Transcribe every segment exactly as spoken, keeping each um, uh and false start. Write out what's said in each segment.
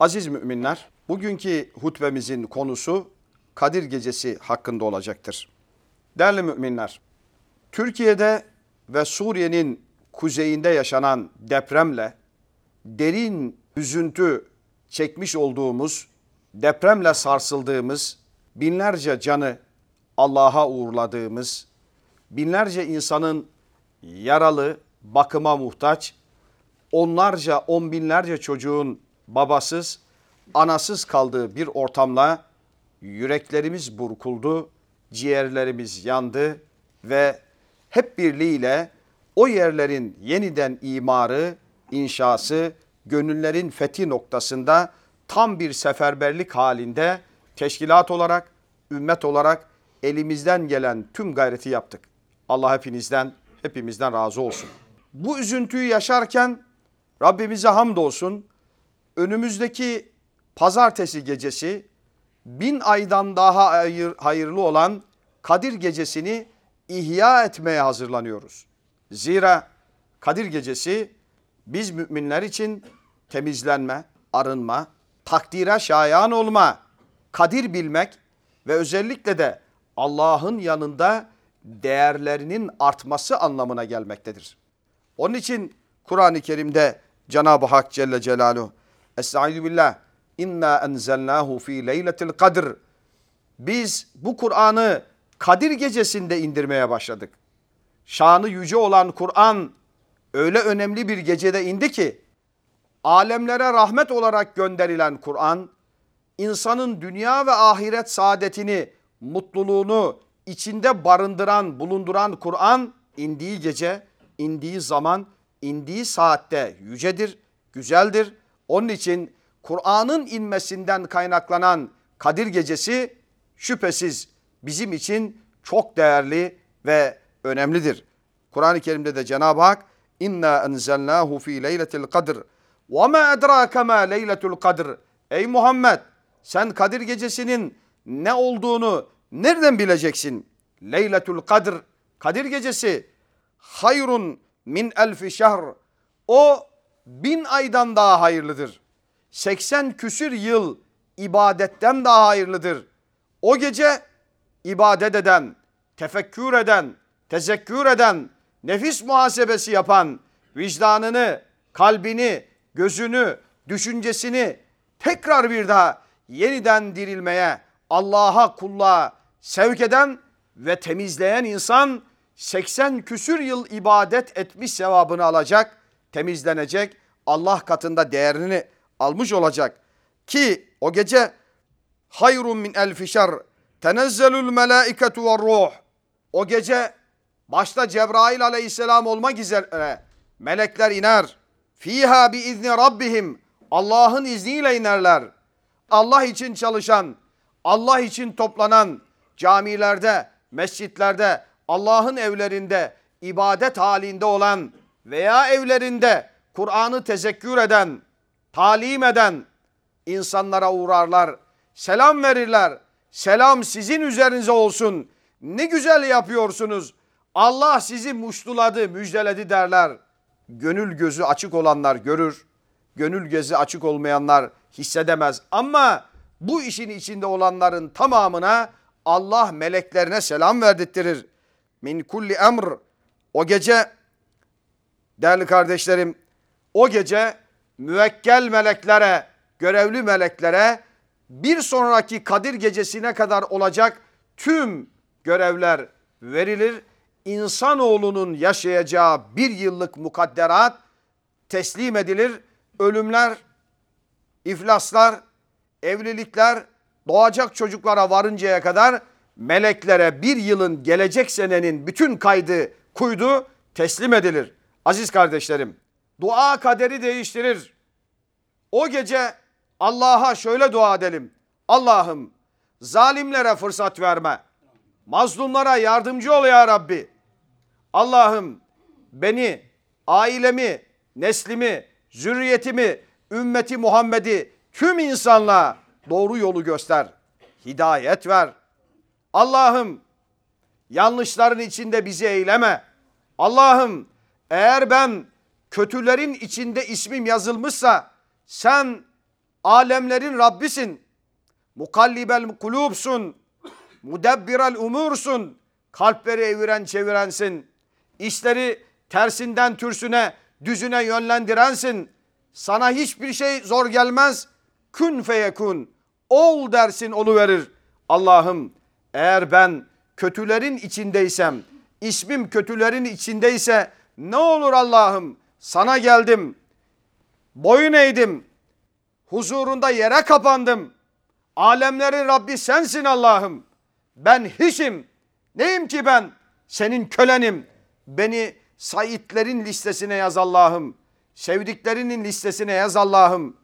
Aziz müminler, bugünkü hutbemizin konusu Kadir Gecesi hakkında olacaktır. Değerli müminler, Türkiye'de ve Suriye'nin kuzeyinde yaşanan depremle derin üzüntü çekmiş olduğumuz, depremle sarsıldığımız, binlerce canı Allah'a uğurladığımız, binlerce insanın yaralı, bakıma muhtaç, onlarca, on binlerce çocuğun babasız, anasız kaldığı bir ortamla yüreklerimiz burkuldu, ciğerlerimiz yandı ve hep birliğiyle o yerlerin yeniden imarı, inşası, gönüllerin fethi noktasında tam bir seferberlik halinde teşkilat olarak, ümmet olarak elimizden gelen tüm gayreti yaptık. Allah hepinizden, hepimizden razı olsun. Bu üzüntüyü yaşarken Rabbimize hamdolsun, önümüzdeki pazartesi gecesi bin aydan daha hayırlı olan Kadir Gecesi'ni ihya etmeye hazırlanıyoruz. Zira Kadir Gecesi biz müminler için temizlenme, arınma, takdire şayan olma, kadir bilmek ve özellikle de Allah'ın yanında değerlerinin artması anlamına gelmektedir. Onun için Kur'an-ı Kerim'de Cenab-ı Hak Celle Celaluhu Estaizu billah inna enzelnahu fi leyletil kadr. Biz bu Kur'an'ı Kadir Gecesi'nde indirmeye başladık. Şanı yüce olan Kur'an öyle önemli bir gecede indi ki alemlere rahmet olarak gönderilen Kur'an insanın dünya ve ahiret saadetini, mutluluğunu içinde barındıran, bulunduran Kur'an indiği gece, indiği zaman, indiği saatte yücedir, güzeldir. Onun için Kur'an'ın inmesinden kaynaklanan Kadir Gecesi şüphesiz bizim için çok değerli ve önemlidir. Kur'an-ı Kerim'de de Cenab-ı Hak inna enzelnahu fi leyletil kadr ve ma edrake ma leyletul kadr. Ey Muhammed, sen Kadir Gecesi'nin ne olduğunu nereden bileceksin? Leyletul kadr, Kadir Gecesi hayrun min elfi şehr. O bin aydan daha hayırlıdır. seksen küsür yıl ibadetten daha hayırlıdır. O gece ibadet eden, tefekkür eden, tezekkür eden, nefis muhasebesi yapan, vicdanını, kalbini, gözünü, düşüncesini tekrar bir daha yeniden dirilmeye, Allah'a kulluğa sevk eden ve temizleyen insan seksen küsür yıl ibadet etmiş sevabını alacak, temizlenecek, Allah katında değerini almış olacak. Ki o gece hayrun min elfi şer tenezzelul melaiketu ve ruh. O gece başta Cebrail aleyhisselam olmak üzere melekler iner. Fiha bi izni rabbihim. Allah'ın izniyle inerler. Allah için çalışan, Allah için toplanan, camilerde, mescitlerde, Allah'ın evlerinde, ibadet halinde olan veya evlerinde Kur'an'ı tezekkür eden, talim eden insanlara uğrarlar, selam verirler. Selam sizin üzerinize olsun. Ne güzel yapıyorsunuz. Allah sizi muştuladı, müjdeledi derler. Gönül gözü açık olanlar görür. Gönül gözü açık olmayanlar hissedemez. Ama bu işin içinde olanların tamamına Allah meleklerine selam verdirttirir. Min kulli emr. O gece değerli kardeşlerim, o gece müvekkel meleklere, görevli meleklere bir sonraki Kadir Gecesi'ne kadar olacak tüm görevler verilir. İnsanoğlunun yaşayacağı bir yıllık mukadderat teslim edilir. Ölümler, iflaslar, evlilikler, doğacak çocuklara varıncaya kadar meleklere bir yılın, gelecek senenin bütün kaydı, kuydu teslim edilir. Aziz kardeşlerim, dua kaderi değiştirir. O gece Allah'a şöyle dua edelim. Allah'ım zalimlere fırsat verme. Mazlumlara yardımcı ol ya Rabbi. Allah'ım beni, ailemi, neslimi, zürriyetimi, ümmeti Muhammed'i, tüm insanlığa doğru yolu göster. Hidayet ver. Allah'ım yanlışların içinde bizi eyleme. Allah'ım eğer ben kötülerin içinde ismim yazılmışsa sen Alemlerin Rabbisin. Mukallibel kulubsun. Mudebbirel umursun. Kalpleri eviren çevirensin. İşleri tersinden türsüne, düzüne yönlendirensin. Sana hiçbir şey zor gelmez. Kün feyekun. Ol dersin, oluverir. Allah'ım, eğer ben kötülerin içindeysem, ismim kötülerin içindeyse ne olur Allah'ım, sana geldim, boyun eğdim, huzurunda yere kapandım. Alemlerin Rabbi sensin Allah'ım. Ben hiçim, neyim ki ben? Senin kölenim. Beni saitlerin listesine yaz Allah'ım. Sevdiklerinin listesine yaz Allah'ım.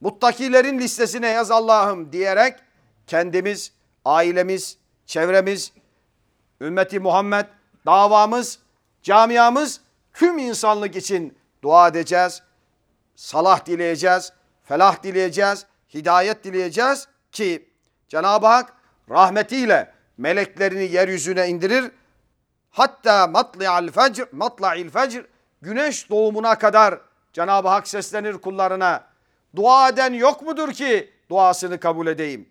Muttakilerin listesine yaz Allah'ım diyerek kendimiz, ailemiz, çevremiz, ümmeti Muhammed, davamız, camiamız, tüm insanlık için dua edeceğiz. Salah dileyeceğiz, felah dileyeceğiz, hidayet dileyeceğiz ki Cenab-ı Hak rahmetiyle meleklerini yeryüzüne indirir. Hatta matla'il fecr, matla'il fecr, güneş doğumuna kadar Cenab-ı Hak seslenir kullarına. Dua eden yok mudur ki duasını kabul edeyim?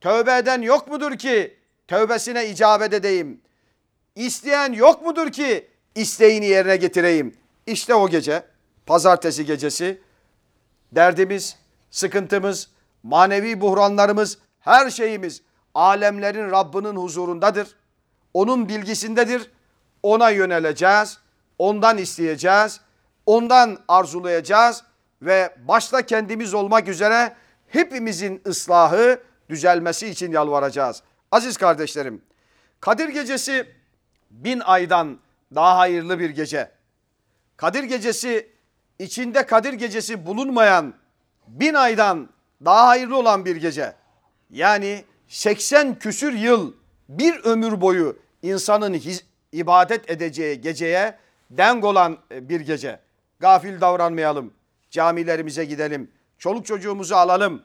Tövbe eden yok mudur ki tövbesine icabet edeyim? İsteyen yok mudur ki isteğini yerine getireyim? İşte o gece, pazartesi gecesi, derdimiz, sıkıntımız, manevi buhranlarımız, her şeyimiz alemlerin Rabbinin huzurundadır. Onun bilgisindedir. Ona yöneleceğiz. Ondan isteyeceğiz. Ondan arzulayacağız. Ve başta kendimiz olmak üzere hepimizin ıslahı, düzelmesi için yalvaracağız. Aziz kardeşlerim, Kadir Gecesi bin aydan daha hayırlı bir gece. Kadir Gecesi, içinde Kadir Gecesi bulunmayan bin aydan daha hayırlı olan bir gece. Yani seksen küsür yıl, bir ömür boyu insanın ibadet edeceği geceye denk olan bir gece. Gafil davranmayalım. Camilerimize gidelim. Çoluk çocuğumuzu alalım.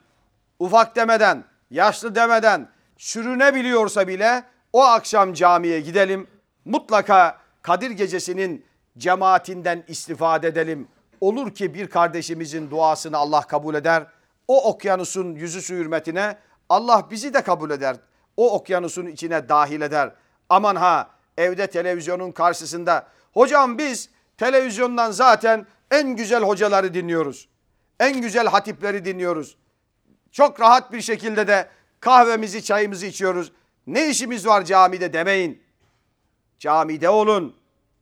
Ufak demeden, yaşlı demeden, sürünebiliyorsa bile o akşam camiye gidelim. Mutlaka Kadir Gecesi'nin cemaatinden istifade edelim. Olur ki bir kardeşimizin duasını Allah kabul eder. O okyanusun yüzü su hürmetine Allah bizi de kabul eder. O okyanusun içine dahil eder. Aman ha, evde televizyonun karşısında. Hocam biz televizyondan zaten en güzel hocaları dinliyoruz. En güzel hatipleri dinliyoruz. Çok rahat bir şekilde de kahvemizi, çayımızı içiyoruz. Ne işimiz var camide demeyin. Camide olun.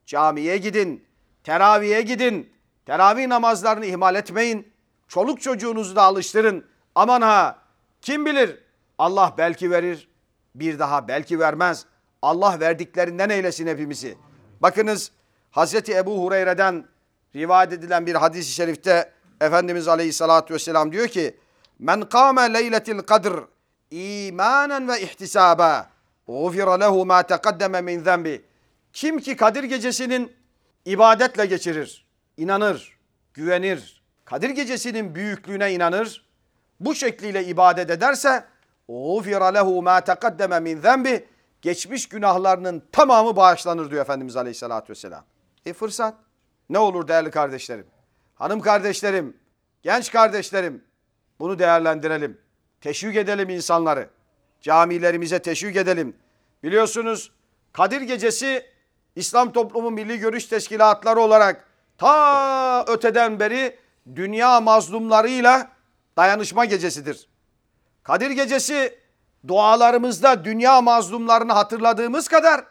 Camiye gidin. Teraviye gidin. Teravih namazlarını ihmal etmeyin. Çoluk çocuğunuzu da alıştırın. Aman ha, kim bilir? Allah belki verir. Bir daha belki vermez. Allah verdiklerinden eylesin hepimizi. Bakınız, Hazreti Ebu Hureyre'den rivayet edilen bir hadis-i şerifte Efendimiz Aleyhisselatü Vesselam diyor ki: "Men kâme leyletil kadr imanen ve ihtisâben gufira lehu mâ teqaddeme min zenbi." Kim ki Kadir Gecesi'nin ibadetle geçirir, inanır, güvenir, Kadir Gecesi'nin büyüklüğüne inanır, bu şekliyle ibadet ederse gufira lehu mâ teqaddeme min zenbi, geçmiş günahlarının tamamı bağışlanır diyor Efendimiz Aleyhisselatü Vesselam. E fırsat ne olur değerli kardeşlerim, hanım kardeşlerim, genç kardeşlerim, bunu değerlendirelim. Teşvik edelim insanları. Camilerimize teşvik edelim. Biliyorsunuz Kadir Gecesi İslam Toplumu Milli Görüş Teşkilatları olarak ta öteden beri dünya mazlumlarıyla dayanışma gecesidir. Kadir Gecesi dualarımızda dünya mazlumlarını hatırladığımız kadar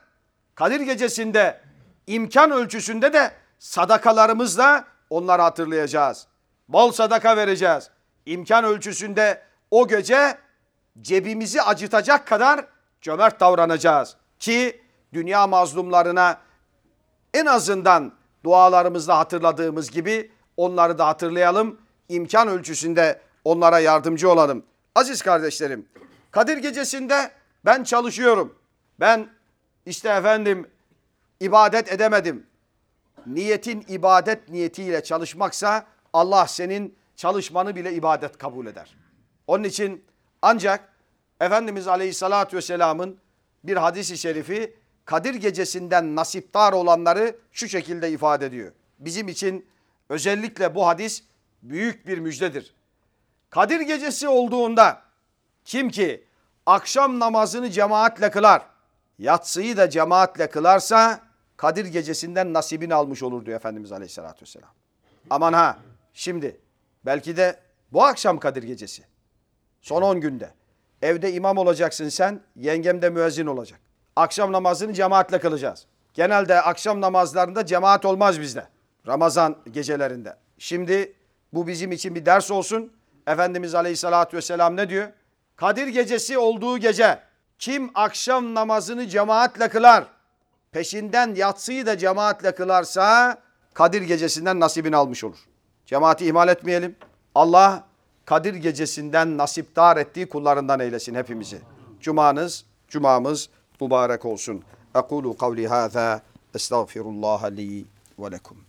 Kadir Gecesi'nde imkan ölçüsünde de sadakalarımızla onları hatırlayacağız. Bol sadaka vereceğiz. İmkan ölçüsünde o gece cebimizi acıtacak kadar cömert davranacağız. Ki dünya mazlumlarına en azından dualarımızla hatırladığımız gibi onları da hatırlayalım. İmkan ölçüsünde onlara yardımcı olalım. Aziz kardeşlerim, Kadir Gecesi'nde ben çalışıyorum. Ben işte efendim ibadet edemedim. Niyetin ibadet niyetiyle çalışmaksa Allah senin çalışmanı bile ibadet kabul eder. Onun için ancak Efendimiz Aleyhisselatü Vesselam'ın bir hadis-i şerifi Kadir Gecesi'nden nasiptar olanları şu şekilde ifade ediyor. Bizim için özellikle bu hadis büyük bir müjdedir. Kadir Gecesi olduğunda kim ki akşam namazını cemaatle kılar, yatsıyı da cemaatle kılarsa Kadir Gecesi'nden nasibini almış olur diyor Efendimiz Aleyhisselatü Vesselam. Aman ha, şimdi belki de bu akşam Kadir Gecesi. Son on günde. Evde imam olacaksın sen, yengem de müezzin olacak. Akşam namazını cemaatle kılacağız. Genelde akşam namazlarında cemaat olmaz bizde. Ramazan gecelerinde. Şimdi bu bizim için bir ders olsun. Efendimiz Aleyhisselatü Vesselam ne diyor? Kadir Gecesi olduğu gece kim akşam namazını cemaatle kılar, peşinden yatsıyı da cemaatle kılarsa Kadir Gecesi'nden nasibini almış olur. Cemaati ihmal etmeyelim. Allah Kadir Gecesi'nden nasipdar ettiği kullarından eylesin hepimizi. Cumanız, cumamız mübarek olsun. Ekulu kavli hâzâ, estağfirullâhe li ve lekum.